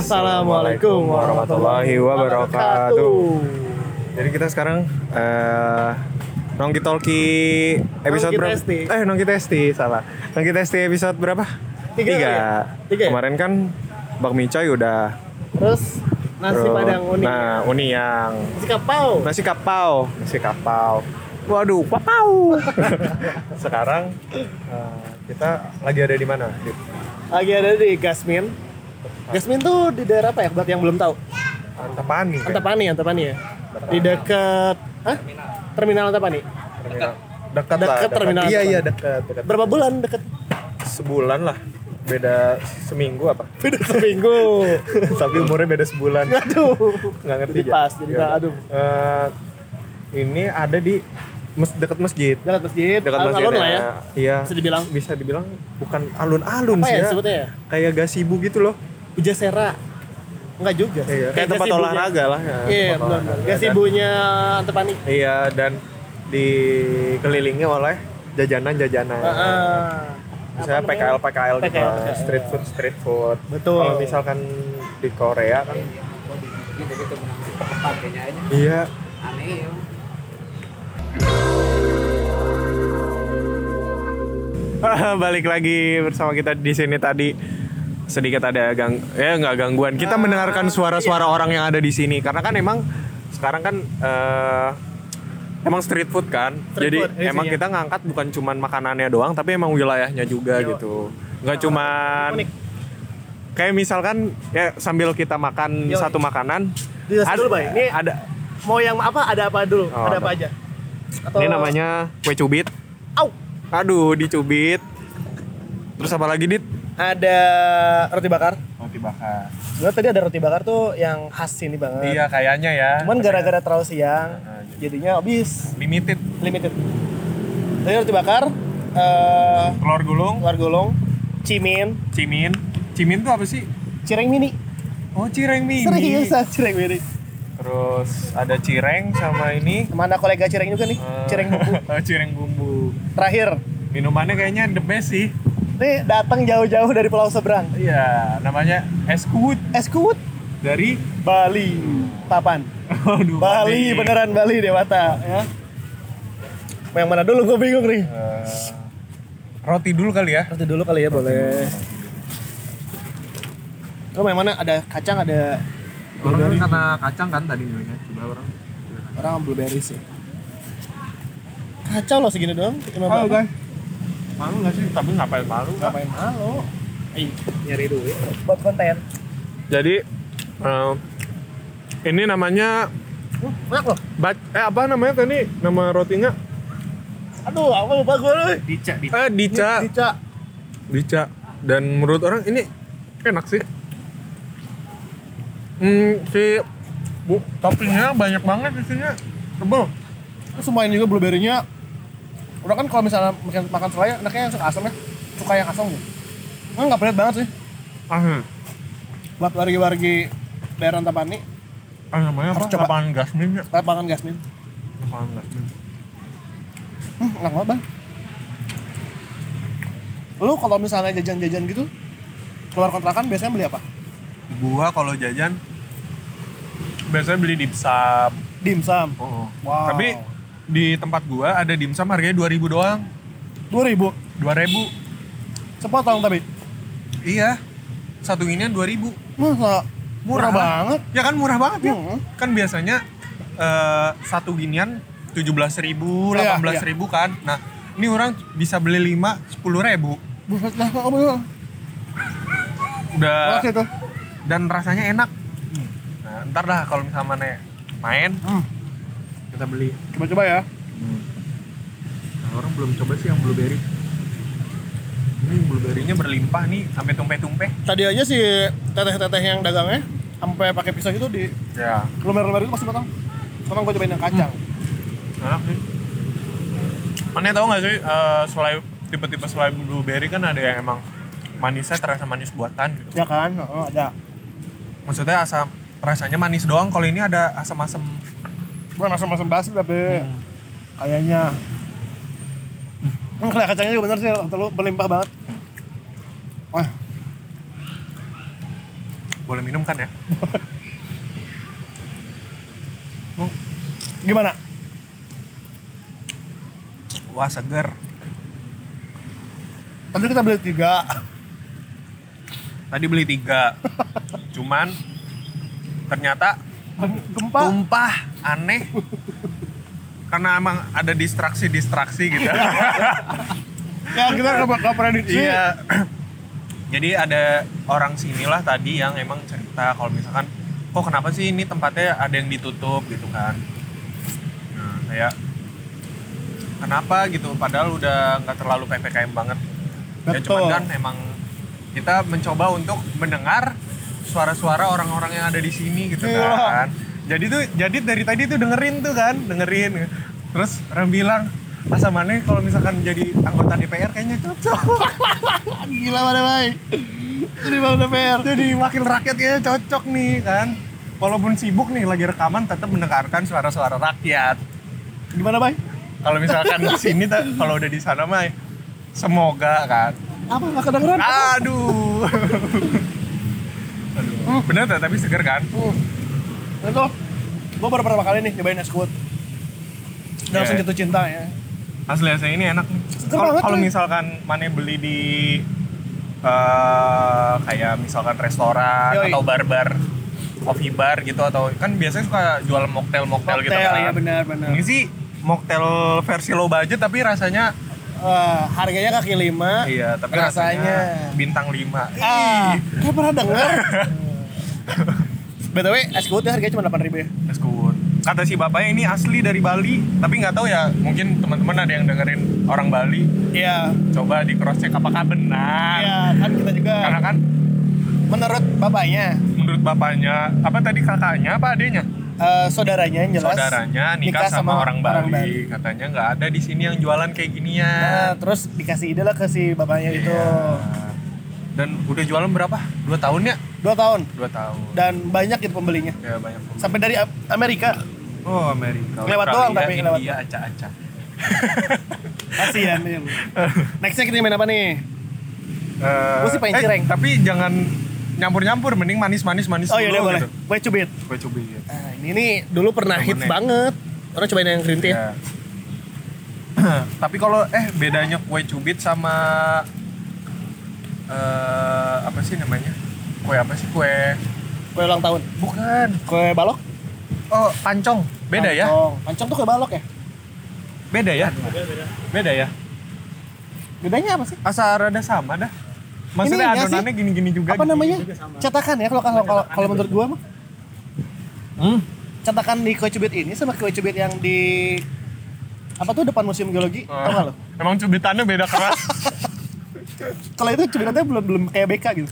Assalamualaikum warahmatullahi wabarakatuh. Jadi kita sekarang Nongki Talky episode berapa? Nongki Testi, salah. Nongki Testi episode berapa? 3. Kemarin kan bakmi coy udah. Terus nasi padang unik. Nah, yang Nasi kapau. Waduh, kapau. Sekarang kita lagi ada di mana? Lagi ada di Gasmin. Gasmin tuh di daerah apa ya? Buat yang belum tahu. Antapani ya. Di dekat Terminal Antapani. Dekat Terminal. Iya, dekat. Berapa bulan dekat? Sebulan lah. Beda seminggu tapi umurnya beda sebulan. Aduh, nggak ngerti jadi pas ya. Jadi ya, aduh ini ada di dekat masjid alun-alun lah ya. Iya, bisa dibilang bukan alun-alun sih ya, sebutnya ya kayak gasibu gitu loh. Ujasera nggak juga sih. Iya, kayak tempat olahraga lah ya. Iya, gasibunya Antapani. Iya, dan dikelilingi oleh jajanan misalnya PKL gitu, street food. Betul. Kalau misalkan di Korea kan gitu pakainya aja. Iya. Aneh. Balik lagi bersama kita di sini. Tadi sedikit ada nggak gangguan. Kita mendengarkan suara-suara orang yang ada di sini karena kan emang sekarang kan emang street food kan, emang kita ngangkat bukan cuman makanannya doang, tapi emang wilayahnya juga. Yo, gitu. Gak cuman kayak misalkan ya sambil kita makan satu makanan. Dulu, Bay. Ini ada. Mau yang apa? Ada apa dulu? Oh, ada apa aja? Atau... Ini namanya kue cubit. Aduh, dicubit. Terus apa lagi, Dit? Ada roti bakar. Sebenernya tadi ada roti bakar tuh yang khas sini banget. Iya, kayaknya ya. Cuman gara-gara terlalu siang. Jadinya habis. Limited. Tadi roti bakar, telur gulung, cimin. Cimin tuh apa sih? Cireng mini. Seriusan cireng mini. Terus ada cireng sama ini. Mana kolega cireng juga nih? Cireng bumbu. Terakhir, minumannya kayaknya the best sih. Ini datang jauh-jauh dari pulau seberang. Iya, namanya Es Kuwut dari Bali. Papan. Aduh, Bali beneran Bali Dewata ya. Yang mana dulu gue bingung nih. Roti dulu kali ya boleh. Kalau yang mana ada kacang, ada blueberry. Orang kata kacang kan tadi namanya. Coba orang blueberry sih. Kacau loh segini doang. Halo guys. Malu enggak sih? Tapi ngapain malu? Nyari duit buat konten. Jadi ini namanya enak loh. Apa namanya tadi? Nama rotinya? Aduh, aku lupa gue. Dica. Dan menurut orang ini enak sih. Toppingnya banyak banget isinya. Tebel. Terus sumain juga blueberry-nya. Udah kan kalau misalnya makan selai enaknya yang suka asam ya. Suka yang asam gitu. Kan enggak pelit banget sih. Buat wargi-wargi daerah Antapani. Namanya apa? Lapangan Gasmin. Enak banget, Bang. Lu kalau misalnya jajan-jajan gitu keluar kontrakan biasanya beli apa? Gua kalau jajan biasanya beli dimsum. Dimsum. Oh. Wow. Tapi di tempat gua ada dimsum harganya 2.000 doang. 2.000. Sepotong tapi. Iya. Satu inian 2.000. Murah banget. Ya kan murah banget ya. Kan biasanya satu ginian 17.000, 18.000 kan. Nah, ini orang bisa beli 5, 10.000. Buset lah, kok bener. Udah. Dan rasanya enak. Nah, ntar dah kalau misalnya main, kita beli. Coba-coba ya. Nah, orang belum coba sih yang blueberry. Blueberry-nya berlimpah nih, sampai tumpe-tumpe. Tadi aja si teteh-teteh yang dagangnya sampai pakai pisau gitu di. Ya. Lumer-lumer itu masih potong. Potong gua cobain yang kacang. Enak sih. Aneh tau enggak sih selai tipe-tipe selai blueberry kan ada yang emang manisnya terasa manis buatan gitu. Ya kan? Oh, ada. Maksudnya asam rasanya manis doang, kalau ini ada asam-asam. Bukan asam-asam basi tapi kayaknya kelihatan kacangnya juga bener sih, terlalu berlimpah banget. Wah. Boleh minum kan ya? Gimana? Wah, segar. Tadi kita beli 3. Tadi beli 3. Cuman ternyata tumpah aneh. Karena emang ada distraksi gitu. Ya kita gak prediksi. Iya. Jadi ada orang sinilah tadi yang emang cerita kalau misalkan kok kenapa sih ini tempatnya ada yang ditutup gitu kan. Nah, kayak kenapa gitu padahal udah gak terlalu PPKM banget. Betul. Ya cuman kan emang kita mencoba untuk mendengar suara-suara orang-orang yang ada di sini gitu kan. Jadi dari tadi tuh dengerin. Terus Ram bilang, "Masa mana kalau misalkan jadi anggota DPR kayaknya cocok." Gila mana baik. Jadi bang DPR. Jadi wakil rakyat kayaknya cocok nih kan. Walaupun sibuk nih lagi rekaman tetap mendengarkan suara-suara rakyat. Gimana baik? Kalau misalkan di sini kalau udah di sana baik. Semoga kan. Apa enggak kedengeran? Aduh. Aduh. Bener tapi seger kan? Itu gue baru pertama kali nih nyobain es kuwut. Dan langsung jatuh cinta ya. Asli saya ini enak nih. Kalau misalkan mana beli di kayak misalkan restoran atau bar-bar, coffee bar gitu atau kan biasanya suka jual mocktail gitu kan. Iya benar. Ini sih mocktail versi low budget tapi rasanya harganya kaki 5. Iya, tapi rasanya bintang 5. Kayak pernah dengar. BTW es kuwut harganya cuma 8.000 ya. Es kuwut. Kata si bapaknya ini asli dari Bali, tapi nggak tahu ya, mungkin teman-teman ada yang dengerin orang Bali. Iya. Coba di cross check apakah benar. Iya, kan kita juga. Karena kan menurut bapaknya, apa tadi kakaknya apa adiknya? Saudaranya yang jelas. Saudaranya nikah sama orang Bali. Katanya nggak ada di sini yang jualan kayak ginian. Nah, terus dikasih ide lah ke si bapaknya itu. Dan udah jualan berapa? 2 tahun ya? 2 tahun. Dan banyak gitu pembelinya. Ya, banyak pembeli. Sampai dari Amerika. Oh, Amerika. Lewat doang tapi lewat. Iya, acak-acak. Kasihan ya. Nextnya kita main apa nih? Gua sih pengen cireng. Tapi jangan nyampur-nyampur, mending manis-manis dulu. Oh iya, boleh. Gitu. Kue cubit. Nah, ini dulu pernah hits banget. Orang cobain yang green tea. Ya. Tapi kalau bedanya kue cubit sama apa sih namanya? Kue apa sih? Kue ulang tahun? Bukan. Kue balok? Oh, pancong. Beda ya? Pancong tuh kue balok ya? Beda ya? Bedanya apa sih? Asa rada sama dah. Maksudnya adonannya gini-gini juga. Apa namanya? Cetakan ya kalau menurut gua mah. Cetakan di kue cubit ini sama kue cubit yang di apa tuh depan Museum Geologi? Tahu enggak lo? Emang cubitannya beda keras. Kalau itu cubitannya belum kayak BK gitu.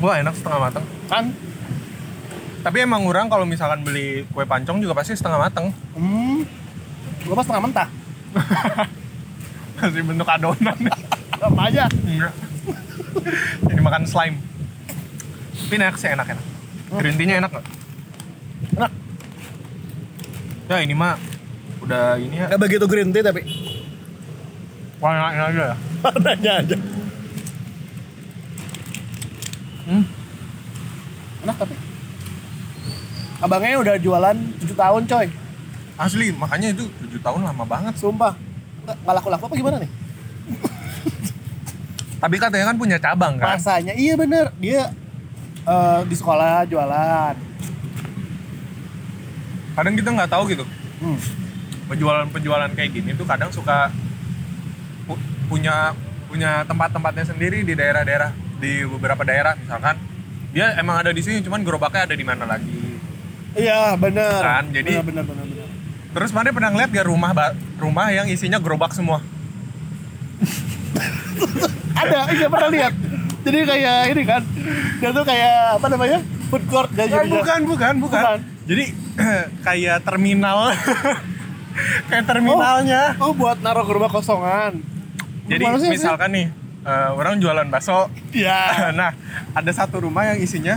Wah enak setengah mateng kan? Tapi emang kurang kalau misalkan beli kue pancong juga pasti setengah mateng. Gue pas setengah mentah. Masih bentuk adonan. Apa aja? Jadi makan slime. Tapi enak. Green tea-nya enak nggak? Enak. Ya ini mah udah ini ya. Nggak begitu green tea tapi. Warnanya aja ya? Warnanya aja. Enak tapi. Abangnya udah jualan 7 tahun coy. Asli, makanya itu 7 tahun lama banget. Sumpah. Nggak laku-laku apa gimana nih? Tapi katanya kan punya cabang kan? Rasanya, iya bener. Dia di sekolah jualan. Kadang kita nggak tahu gitu. Penjualan-penjualan kayak gini tuh kadang suka punya tempat-tempatnya sendiri di daerah-daerah, di beberapa daerah misalkan dia emang ada di sini cuman gerobaknya ada di mana lagi. Iya benar kan, jadi benar. Terus mana pernah ngeliat gak rumah yang isinya gerobak semua? Ada, iya pernah lihat. Jadi kayak ini kan dia tuh kayak apa namanya food court jadi bukan. Jadi kayak terminal. Kayak terminalnya buat naruh gerobak kosongan. Jadi misalkan nih, orang jualan bakso. Iya. Nah, ada satu rumah yang isinya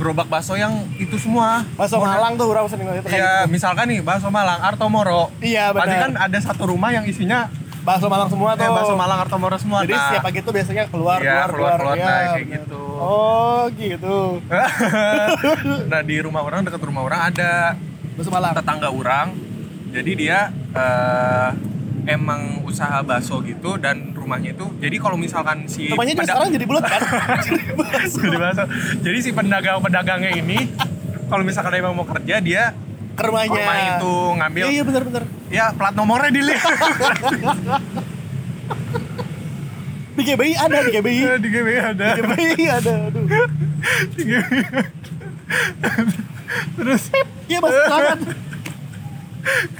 gerobak bakso yang itu semua. Bakso Malang tuh orang sering ngeliat. Iya, misalkan nih bakso Malang, Artomoro. Iya benar. Tadi kan ada satu rumah yang isinya bakso Malang semua tuh. Bakso Malang Artomoro semua. Jadi setiap pagi tuh biasanya keluar, kayak gitu. Oh, gitu. Nah, di rumah orang, dekat rumah orang ada bakso Malang. Tetangga orang. Jadi dia emang usaha bakso gitu dan rumahnya itu. Jadi kalau misalkan si rumahnya juga sekarang jadi bulat kan? Jadi bakso. Jadi si pedagang-pedagangnya ini kalau misalkan emang mau kerja dia ke rumahnya. Rumah itu ngambil. Iya benar. Ya plat nomornya dilihat. DGBI ada. Aduh. DGBI. Terus dia ya, masuk banget.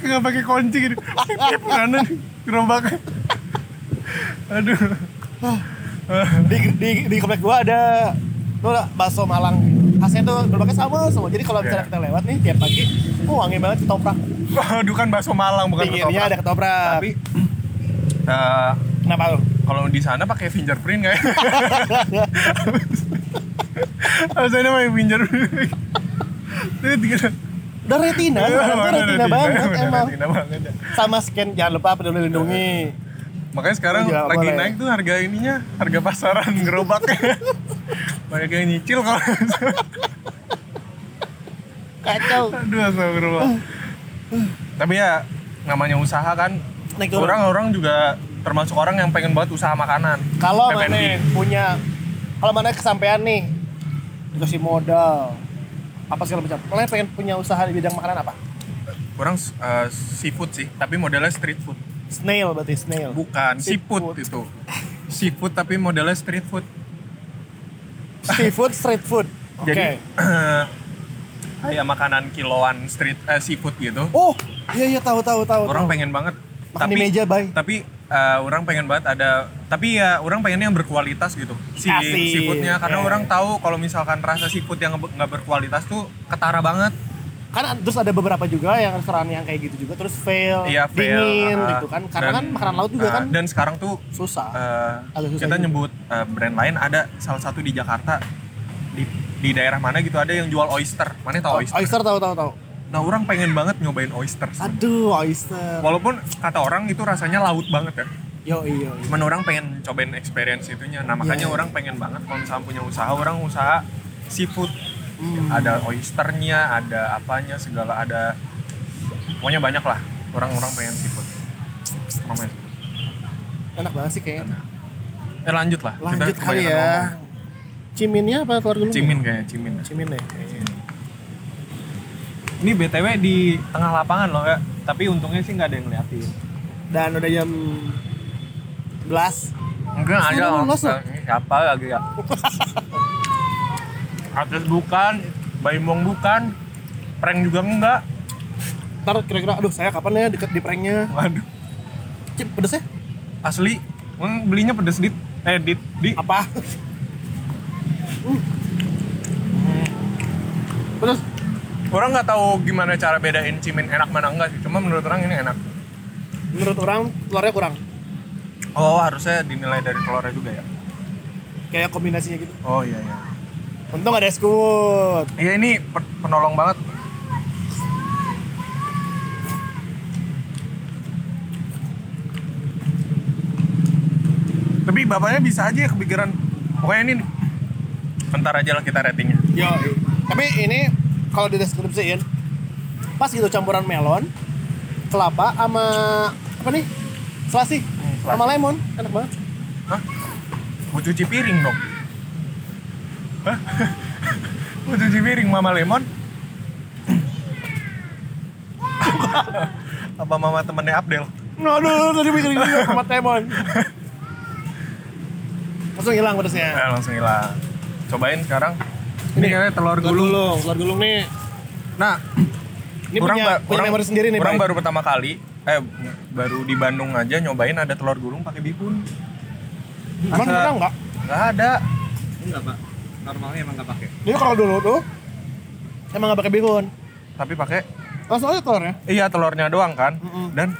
Nggak pakai kunci gitu. Kanan gerobaknya. Aduh. Di komplek gua ada tuh bakso Malang. Khasnya tuh gerobaknya sama. Jadi kalau misalnya kita lewat nih tiap pagi, wangi banget ketoprak. Waduh, kan bakso Malang bukan ketoprak. Pinggirnya ada ketoprak. Tapi kenapa lu? Kalau di sana pakai fingerprint enggak ya? Harusnya pakai fingerprint. Udah retina, retina banget. Sama scan, jangan lupa peduli lindungi. Makanya sekarang lagi naik tuh harga ininya, harga pasaran gerobaknya. Banyak yang nyicil kalau kacau. Aduh, sama gerobak. Tapi ya, namanya usaha kan, orang-orang juga termasuk orang yang pengen banget usaha makanan. Kalau mana punya, kalau mana kesampean nih, dikasih modal apa segala macam. Kalian pengen punya usaha di bidang makanan apa? Kurang seafood sih, tapi modelnya street food. Snail berarti snail. Bukan, seafood itu. Seafood tapi modelnya street food. Seafood street food. Oke. Okay. Jadi kayak makanan kiloan street seafood gitu. Oh, iya tahu. Orang pengen banget. Makan tapi di meja, Bay. Tapi orang pengen banget ada, tapi ya orang pengennya yang berkualitas gitu si seafoodnya, karena orang tahu kalau misalkan rasa seafood yang nggak berkualitas tuh ketara banget. Kan terus ada beberapa juga yang restoran yang kayak gitu juga terus fail, dingin gitu kan, karena dan, kan makanan laut juga kan. Dan sekarang tuh susah. Kita gitu. Nyebut brand lain ada salah satu di Jakarta di daerah mana gitu ada yang jual oyster. Mana tahu oyster? Oyster tahu. Nah, orang pengen banget nyobain oyster. Aduh, oyster. Walaupun kata orang itu rasanya laut banget ya. Yo. Cuman orang pengen cobain experience itunya. Nah, makanya orang pengen banget kalau misalnya punya usaha, orang usaha seafood. Ada oysternya, ada apanya, segala ada. Pokoknya banyak lah. Orang-orang pengen seafood. Namanya. Enak banget sih kayaknya. Lanjut lah. Lanjut kita kali ya. Ciminnya apa keluar dulu? Cimin kayaknya, Cimin ya. Ini BTW di tengah lapangan loh ya, tapi untungnya sih nggak ada yang ngeliatin. Dan udah jam 11. Enggak ada orang. Siapa lagi ya? Artis bukan, Baimong bukan, prank juga enggak. Ntar kira-kira, aduh saya kapan ya deket di pranknya? Waduh. Cip, pedes ya? Asli, belinya pedes dit. Apa? Pedes. Orang nggak tahu gimana cara bedain cimin enak mana enggak sih, cuma menurut orang ini enak. Menurut orang telurnya kurang. Oh, harusnya dinilai dari telurnya juga ya. Kayak kombinasinya gitu. Oh iya. Untung ada Es Kuwut. Iya, ini penolong banget. Tapi bapaknya bisa aja ya kepikiran. Pokoknya ini bentar aja lah kita ratingnya. Yo. Tapi ini kalau dideskripsiin pas gitu campuran melon, kelapa sama apa nih? Selasi sama lemon, enak banget. Hah? Mau cuci piring dong. Hah? Mau cuci piring mama lemon? Apa mama temennya Abdel? Aduh, tadi piring juga sama lemon. Langsung hilang pedasnya. Langsung hilang. Cobain sekarang. Ini kayaknya telur gulung nih. Nah, ini punya memori sendiri nih. Orang baru pertama kali, baru di Bandung aja nyobain ada telur gulung pakai bihun. Emang pernah nggak? Nggak ada. Enggak pak, normalnya emang nggak pakai. Ini kalau dulu tuh emang nggak pakai bihun. Tapi pakai. Langsung aja telurnya? Iya, telurnya doang kan. Dan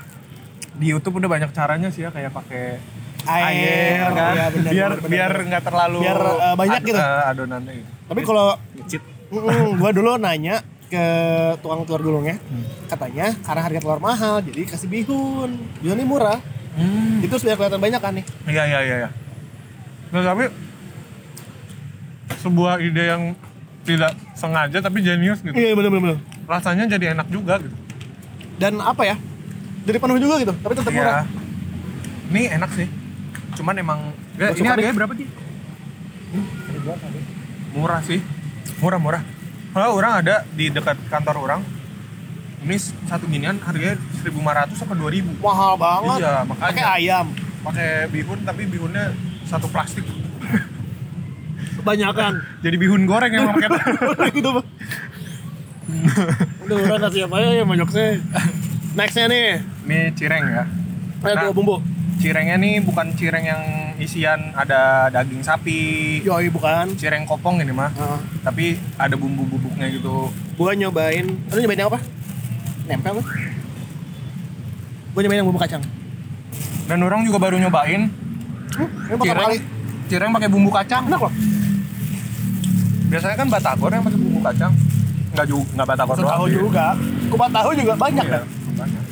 di YouTube udah banyak caranya sih ya, kayak pakai air kan, ya, bener, biar nggak terlalu biar, banyak gitu adonannya gitu. Tapi kalau gua dulu nanya ke tukang telur gulungnya, katanya karena harga telur mahal jadi kasih bihun ini murah. Itu sudah kelihatan banyak kan nih. Iya. Nah, tapi sebuah ide yang tidak sengaja tapi jenius gitu. Iya, benar. Rasanya jadi enak juga gitu. Dan apa ya? Jadi penuh juga gitu, tapi tetap murah. Ini enak sih. Cuman emang ini harganya berapa sih? Murah sih. Murah. Kalau orang ada di dekat kantor orang, ini satu ginian harganya 1.500 atau 2.000. Mahal banget. Iya, makanya. Pakai ayam, pakai bihun, tapi bihunnya satu plastik. Kebanyakan. Jadi bihun goreng yang pakai. Gitu, Bang. Udah orang kasih apa ya monyoknya. Nextnya nih. Ini cireng ya. Ada dua bumbu. Cirengnya nih bukan cireng yang isian ada daging sapi. Yoi, bukan. Cireng kopong ini mah. Tapi ada bumbu bubuknya gitu. Gua nyobain. Lu nyobain yang apa? Nempel. Gua nyobain yang bumbu kacang. Dan orang juga baru nyobain. Cireng pakai bumbu kacang. Enak loh. Biasanya kan batagor yang pakai bumbu kacang. Enggak batagor doang. Tahu juga. Kupat tahu juga banyak kan. Iya, banyak.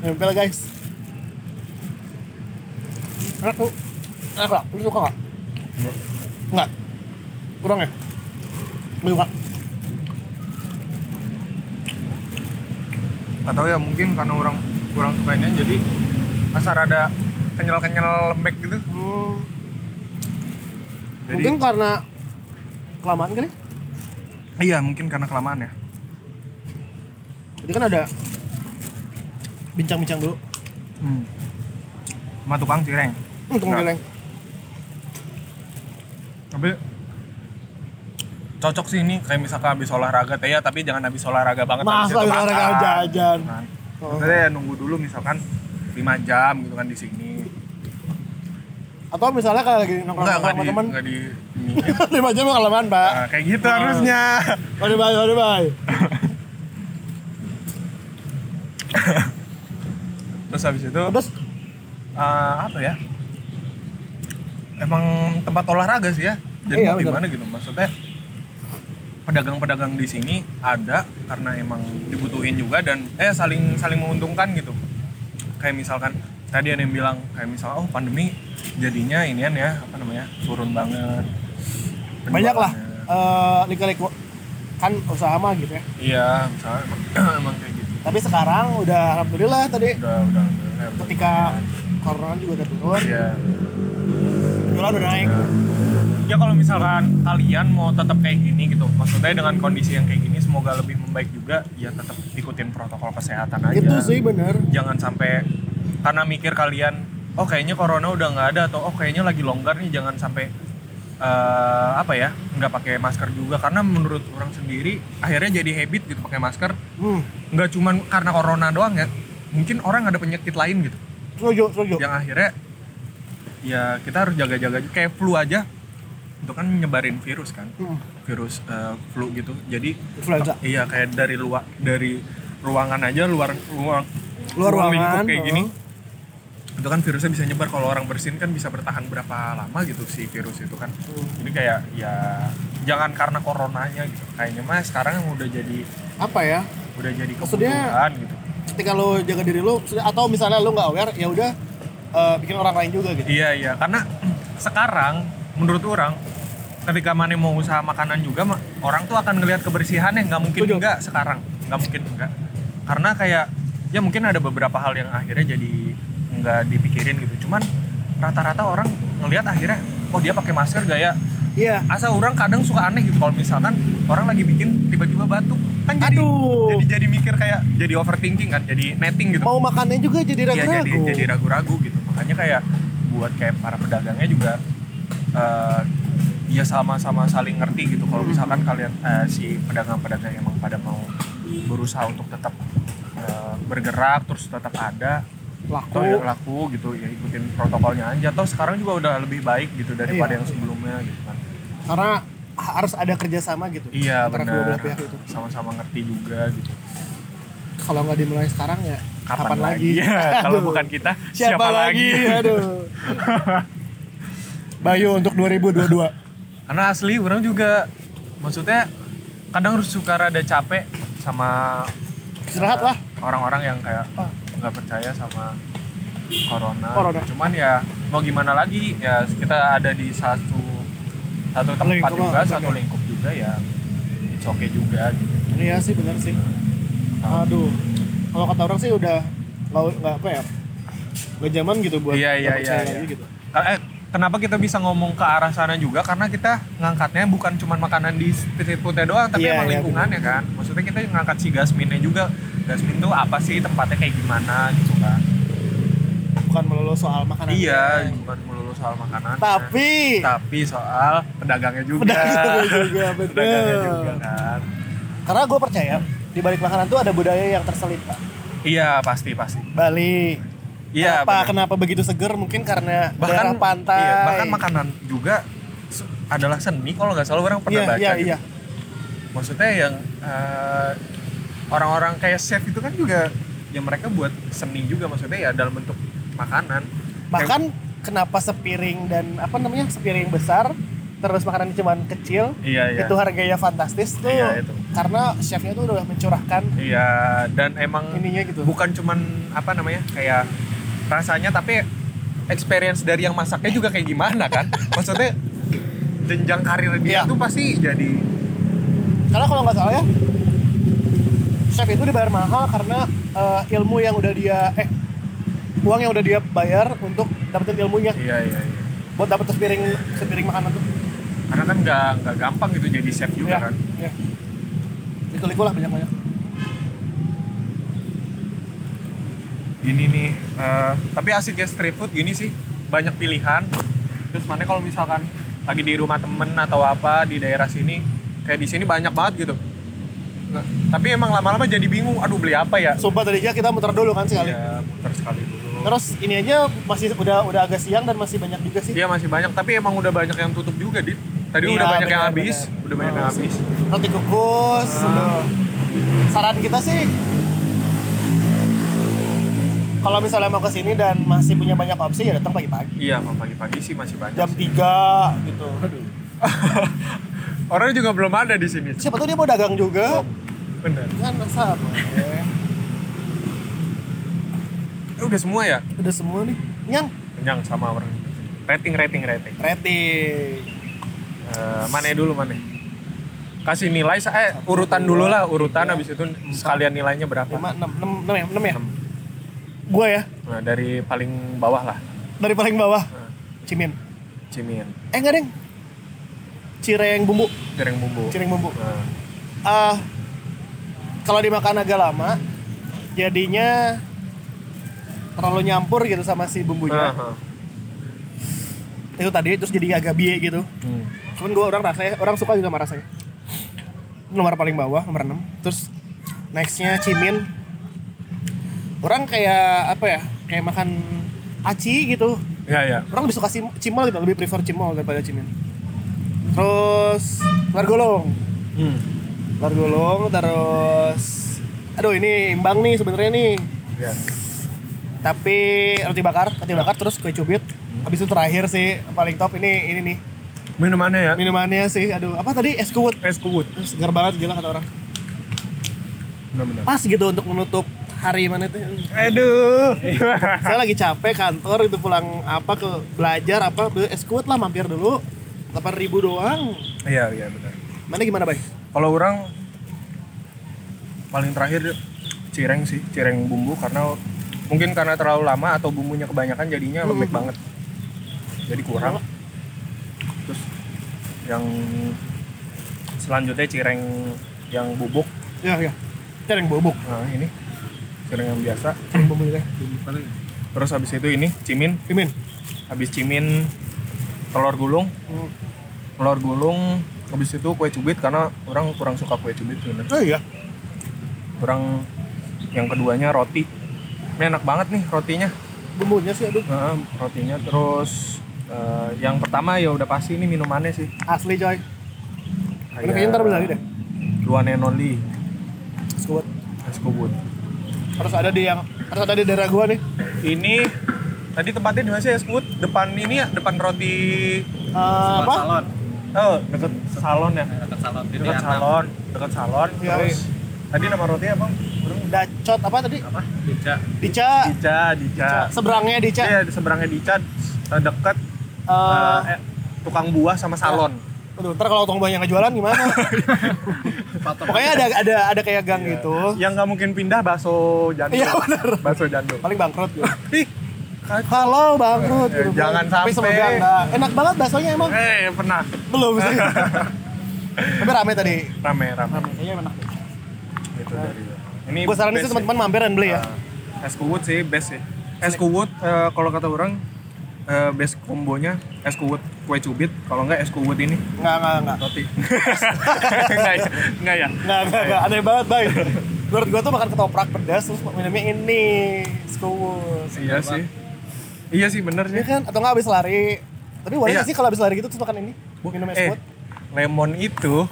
Nempel guys. Enak tuh. Enak lah, lu suka gak? Enggak. Kurang ya? Lu suka? Gak tau ya, mungkin karena orang kurang sukanya jadi asal ada kenyal-kenyal lembek gitu. Jadi, mungkin karena kelamaan kali? Iya, mungkin karena kelamaan ya. Jadi kan ada bincang-bincang dulu. Sama tukang cireng. Tapi cocok sih ini kayak misalkan habis olahraga teh ya, tapi jangan habis olahraga banget. Masa habis olahraga jajan. Maksudnya ya nunggu dulu misalkan 5 jam gitu kan di sini. Atau misalnya kalau lagi nongkrong sama teman. Enggak di ini. 5 jam kelamaan, Pak. Nah, kayak gitu harusnya. Bye. Terus habis itu apa ya, emang tempat olahraga sih ya, jadi iya, gimana gitu maksudnya pedagang-pedagang di sini ada karena emang dibutuhin juga dan saling menguntungkan gitu. Kayak misalkan tadi ada yang bilang kayak misalnya pandemi jadinya inian ya turun banget banyak lah liku-liku kan usaha mah gitu ya. Iya misalnya emang kayak gitu. Tapi sekarang udah alhamdulillah tadi. Udah. Ketika corona juga udah turun. Iya. Jualan udah naik. Ya kalau misalkan kalian mau tetap kayak gini gitu, maksudnya dengan kondisi yang kayak gini semoga lebih membaik juga, ya tetap ikutin protokol kesehatan aja. Itu sih benar. Jangan sampai karena mikir kalian, oh kayaknya corona udah nggak ada atau oh kayaknya lagi longgar nih, jangan sampai nggak pakai masker juga karena menurut orang sendiri akhirnya jadi habit gitu pakai masker. Nggak cuman karena corona doang ya, mungkin orang ada penyakit lain gitu. Setuju. Yang akhirnya ya kita harus jaga-jaga kayak flu aja, itu kan nyebarin virus kan, virus flu gitu. Jadi iya kayak dari ruangan aja luar ruangan kayak gini. Itu kan virusnya bisa nyebar, kalau orang bersin kan bisa bertahan berapa lama gitu si virus itu kan. Jadi kayak ya jangan karena coronanya gitu. Kayaknya mah sekarang udah jadi apa ya? Udah jadi kebutuhan gitu. Ketika lo jaga diri lo atau misalnya lo enggak aware ya udah bikin orang lain juga gitu. Iya, karena sekarang menurut orang ketika mana mau usaha makanan juga orang tuh akan ngelihat kebersihannya, enggak mungkin enggak. Karena kayak ya mungkin ada beberapa hal yang akhirnya jadi nggak dipikirin gitu, cuman rata-rata orang ngelihat akhirnya oh dia pakai masker gak ya? Iya. Asal orang kadang suka aneh gitu kalau misalkan orang lagi bikin tiba-tiba batuk kan jadi mikir kayak jadi overthinking kan, jadi netting gitu. Mau makannya juga jadi ragu-ragu. Iya jadi ragu-ragu gitu, makanya kayak buat kayak para pedagangnya juga ya sama-sama saling ngerti gitu. Kalau misalkan kalian si pedagang-pedagang emang pada mau berusaha untuk tetap bergerak terus tetap ada laku gitu ya, ikutin protokolnya aja. Toh sekarang juga udah lebih baik gitu daripada yang sebelumnya gitu kan. Karena harus ada kerjasama gitu. Iya benar. Gitu. Sama-sama ngerti juga gitu. Kalau nggak dimulai sekarang ya kapan lagi? Ya, kalau bukan kita siapa lagi? Aduh. Bayu untuk 2022. Karena asli orang juga maksudnya kadang suka rada capek sama istirahat lah orang-orang yang kayak nggak percaya sama corona. Cuman ya mau gimana lagi ya, kita ada di satu tempat juga, satu lingkup juga ya, it's okay juga gitu. Iya sih, benar sih. Aduh, kalau kata orang sih udah nggak apa ya, nggak zaman gitu buat percaya gitu. Kenapa kita bisa ngomong ke arah sana juga? Karena kita ngangkatnya bukan cuma makanan di street food-nya doang, tapi emang lingkungannya kan. Maksudnya kita ngangkat si Gasmin-nya juga. Gasmin tuh apa sih, tempatnya kayak gimana gitu kan. Bukan melulu soal makanan. Iya, bukan melulu soal makanan. Tapi soal pedagangnya juga. Pedagangnya juga kan. Karena gue percaya di balik makanan tuh ada budaya yang terselip, Pak. Iya, pasti. Bali. Iya, kenapa begitu seger? Mungkin karena daerah pantai. Iya, bahkan makanan juga adalah seni, kalau nggak salah orang pernah baca. Iya. Gitu. Maksudnya yang orang-orang kayak chef itu kan juga, ya mereka buat seni juga, maksudnya ya dalam bentuk makanan. Bahkan kenapa sepiring besar, terus makanan cuma kecil, itu harganya fantastis tuh. Iya, itu. Karena chefnya tuh udah mencurahkan. Iya, dan emang ininya gitu. Bukan cuman kayak rasanya, tapi experience dari yang masaknya juga kayak gimana kan. Maksudnya jenjang karir dia tuh pasti jadi. Karena kalau nggak salah ya, chef itu dibayar mahal karena uang yang udah dia bayar untuk dapetin ilmunya. Iya. Buat dapet sepiring makanan tuh. Karena kan nggak gampang gitu jadi chef juga kan. Iya. Dikulik lah banyak-banyak. Ini nih, tapi asiknya street food gini sih, banyak pilihan. Terus mana kalau misalkan lagi di rumah temen atau apa di daerah sini, kayak di sini banyak banget gitu. Nah, tapi emang lama-lama jadi bingung, aduh beli apa ya? Sumpah tadi aja kita muter dulu kan sekali. Iya, muter sekali dulu. Terus ini aja masih udah agak siang dan masih banyak juga sih. Iya masih banyak, tapi emang udah banyak yang tutup juga, Dit. Tadi udah banyak yang habis, roti kukus. Saran kita sih, kalau misalnya mau kesini dan masih punya banyak opsi ya datang pagi-pagi. Iya, pagi-pagi sih masih banyak. Jam 3 gitu. Aduh. Orang juga belum ada di sini. Siapa tuh dia mau dagang juga? Oh, bener. Kan sama. Udah semua ya? Udah semua nih. Kenyang sama orang. Rating. Mana dulu? Kasih nilai, urutan dulu lah. Urutan abis itu sekalian nilainya berapa? 6 ya? 6. Gua ya? Nah, dari paling bawah lah. Cimin. Enggak deng. Cireng bumbu. Kalau dimakan agak lama, jadinya terlalu nyampur gitu sama si bumbunya. Itu tadi terus jadi agak biye gitu. Cuman gue orang suka juga sama rasanya. Nomor paling bawah, nomor 6. Terus nextnya Cimin. Orang kayak kayak makan aci gitu. Iya. Orang lebih suka Cimol gitu, lebih prefer Cimol daripada Cimin. Terus luar golong terus aduh ini imbang nih sebenarnya nih. Yes. Tapi roti bakar terus kue cubit. Habis itu terakhir sih paling top ini nih. Minumannya sih aduh apa tadi Es Kuwut. Segar banget gila kata orang. Benar. Pas gitu untuk menutup hari mana itu. Aduh. Saya lagi capek kantor itu pulang ke belajar Es Kuwut lah mampir dulu. 8.000 doang. Iya benar. Mana gimana, Bay? Kalau orang paling terakhir cireng sih, cireng bumbu karena mungkin karena terlalu lama atau bumbunya kebanyakan jadinya lembek banget. Jadi kurang. Terus yang selanjutnya cireng yang bubuk. Iya. Cireng bubuk. Nah, ini cireng yang biasa, bumbunya. Terus habis itu ini cimin. Habis cimin telur gulung, habis itu kue cubit karena orang kurang suka kue cubit sebenarnya. Oh iya. Kurang yang keduanya roti. Ini enak banget nih rotinya. Bumbunya sih aduh. Rotinya terus yang pertama ya udah pasti ini minumannya sih. Asli coy. Kayaknya ntar beli deh. Luan Enoli. Es Kuwut. Harus ada di daerah gua nih. Ini tadi tempatnya di mana sih Es Kuwut? Depan roti salon. Oh, deket salon ya? Deket salon. Deket salon. Ya, tadi nama rotinya apa? Dacot apa tadi? Apa? Dica. Seberangnya Dica. Iya, seberangnya Dica dekat tukang buah sama salon. Aduh, ntar kalau tukang buahnya nggak jualan gimana? Pokoknya ada kayak gang iya. Gitu. Yang nggak mungkin pindah bakso jando. Iya, bakso jando. Paling bangkrut gitu. Ih. Halo bangkrut. Gitu. Jangan sampai. Semoga enggak. Enak banget baksonya emang. Pernah. Belum sih. Tapi rame tadi. Rame. Kayaknya enak. Gitu dari. Ini gue saranin sih teman-teman mampir dan beli ya. Es Kuwut sih best sih. Es Kuwut kalau kata orang best kombonya es kuwut kue cubit, kalau enggak es kuwut ini. Enggak. Roti. Enggak. Aneh banget, Bay. Menurut gue tuh makan ketoprak pedas terus minumnya ini es kuwut. Iya sih. Iya sih bener sih. Iya kan, atau enggak habis lari. Tapi boleh sih kalau habis lari gitu terus makan ini. Minum es kuwut. Lemon itu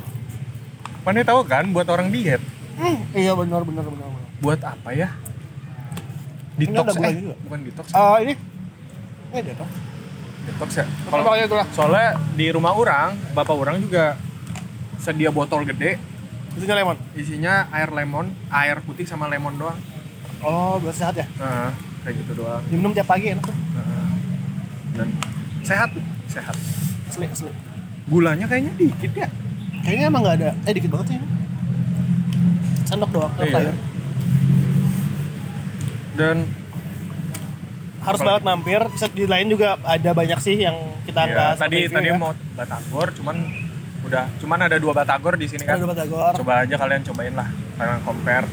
mana tahu kan buat orang diet. Iya benar. Buat apa ya? Detox bukan detox. Ini detox ya. Kalau soalnya di rumah orang, bapak orang juga sedia botol gede. Isinya lemon. Isinya air lemon, air putih sama lemon doang. Oh, buat sehat ya? Nah, kayak gitu doang. Minum tiap pagi enak tuh. Dan sehat. Asli. Gulanya kayaknya dikit ya? Kayaknya emang nggak ada. Dikit banget sih. Sendok doang. Iya. Dan harus banget mampir, di lain juga ada banyak sih yang kita angkat. Tadi mau Batagor, cuman ada 2 Batagor di sini kan. Ada 2 Batagor. Coba aja kalian cobain lah, kalian compare.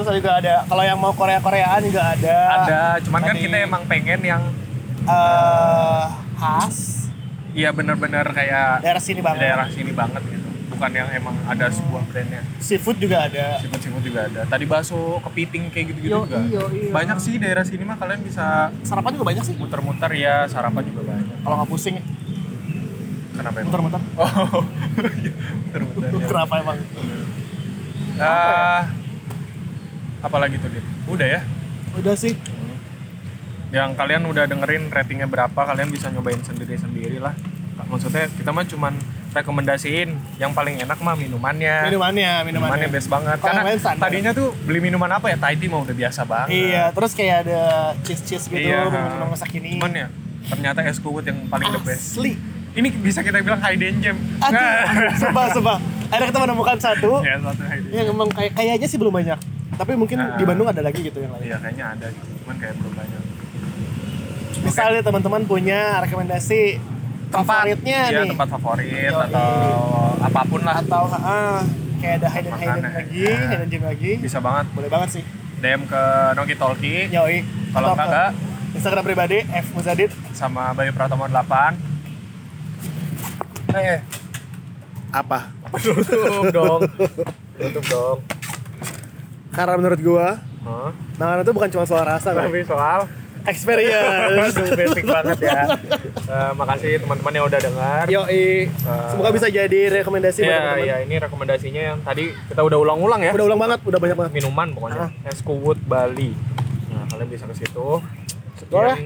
Terus juga ada, kalau yang mau Korea-Koreaan juga ada. Ada, cuman kan kita emang pengen yang khas. Iya benar-benar kayak daerah sini banget gitu. Bukan yang emang ada sebuah brandnya. Seafood juga ada. Tadi bakso, kepiting kayak gitu-gitu juga. Iyo. Banyak sih daerah sini mah kalian bisa. Sarapan juga banyak sih. Muter-muter ya, sarapan juga banyak. Kalau nggak pusing. Kenapa emang? Muter-muter. Oh, muter-muter. Ya. Kenapa emang? Apalagi tuh Dit? Udah ya? Udah sih. Yang kalian udah dengerin ratingnya berapa, kalian bisa nyobain sendiri-sendiri lah. Maksudnya kita mah cuman rekomendasiin yang paling enak mah minumannya best banget. Kalo karena tadinya tuh beli minuman apa ya, Thai tea mah udah biasa banget. Iya, terus kayak ada cheese gitu, minuman sakini. Cuman ya, ternyata es kuwut yang paling the best. Asli. Ini bisa kita bilang hidden gem. Sebab. Akhirnya kita menemukan satu. Iya, satu hidden. Yang emang kayaknya sih belum banyak. Tapi mungkin di Bandung ada lagi gitu yang lain. Iya, kayaknya ada gitu. Cuman kayak belum banyak. Misalnya teman-teman punya rekomendasi favoritnya nih. Tempat favorit atau apapun lah. Atau kayak ada hidden gem lagi. Bisa banget. Boleh banget sih. DM ke Nongki Talky. Yoi. Kalau enggak Instagram pribadi F Muzadid sama Bayu Pratomon 8. Apa? Tutup dong. Karena menurut gua, nah itu bukan cuma soal rasa tapi soal experience. Basic banget ya. Makasih teman-teman yang udah dengar. Yoi. Semoga bisa jadi rekomendasi buat teman-teman. Iya, ini rekomendasinya yang tadi kita udah ulang-ulang ya. Udah ulang banget, udah banyak banget. Minuman pokoknya. Es Kuwut Bali. Nah, kalian bisa ke situ. Sekian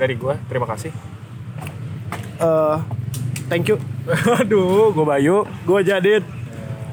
dari gue. Terima kasih. Thank you. Aduh, gue Bayu, gue Jadid.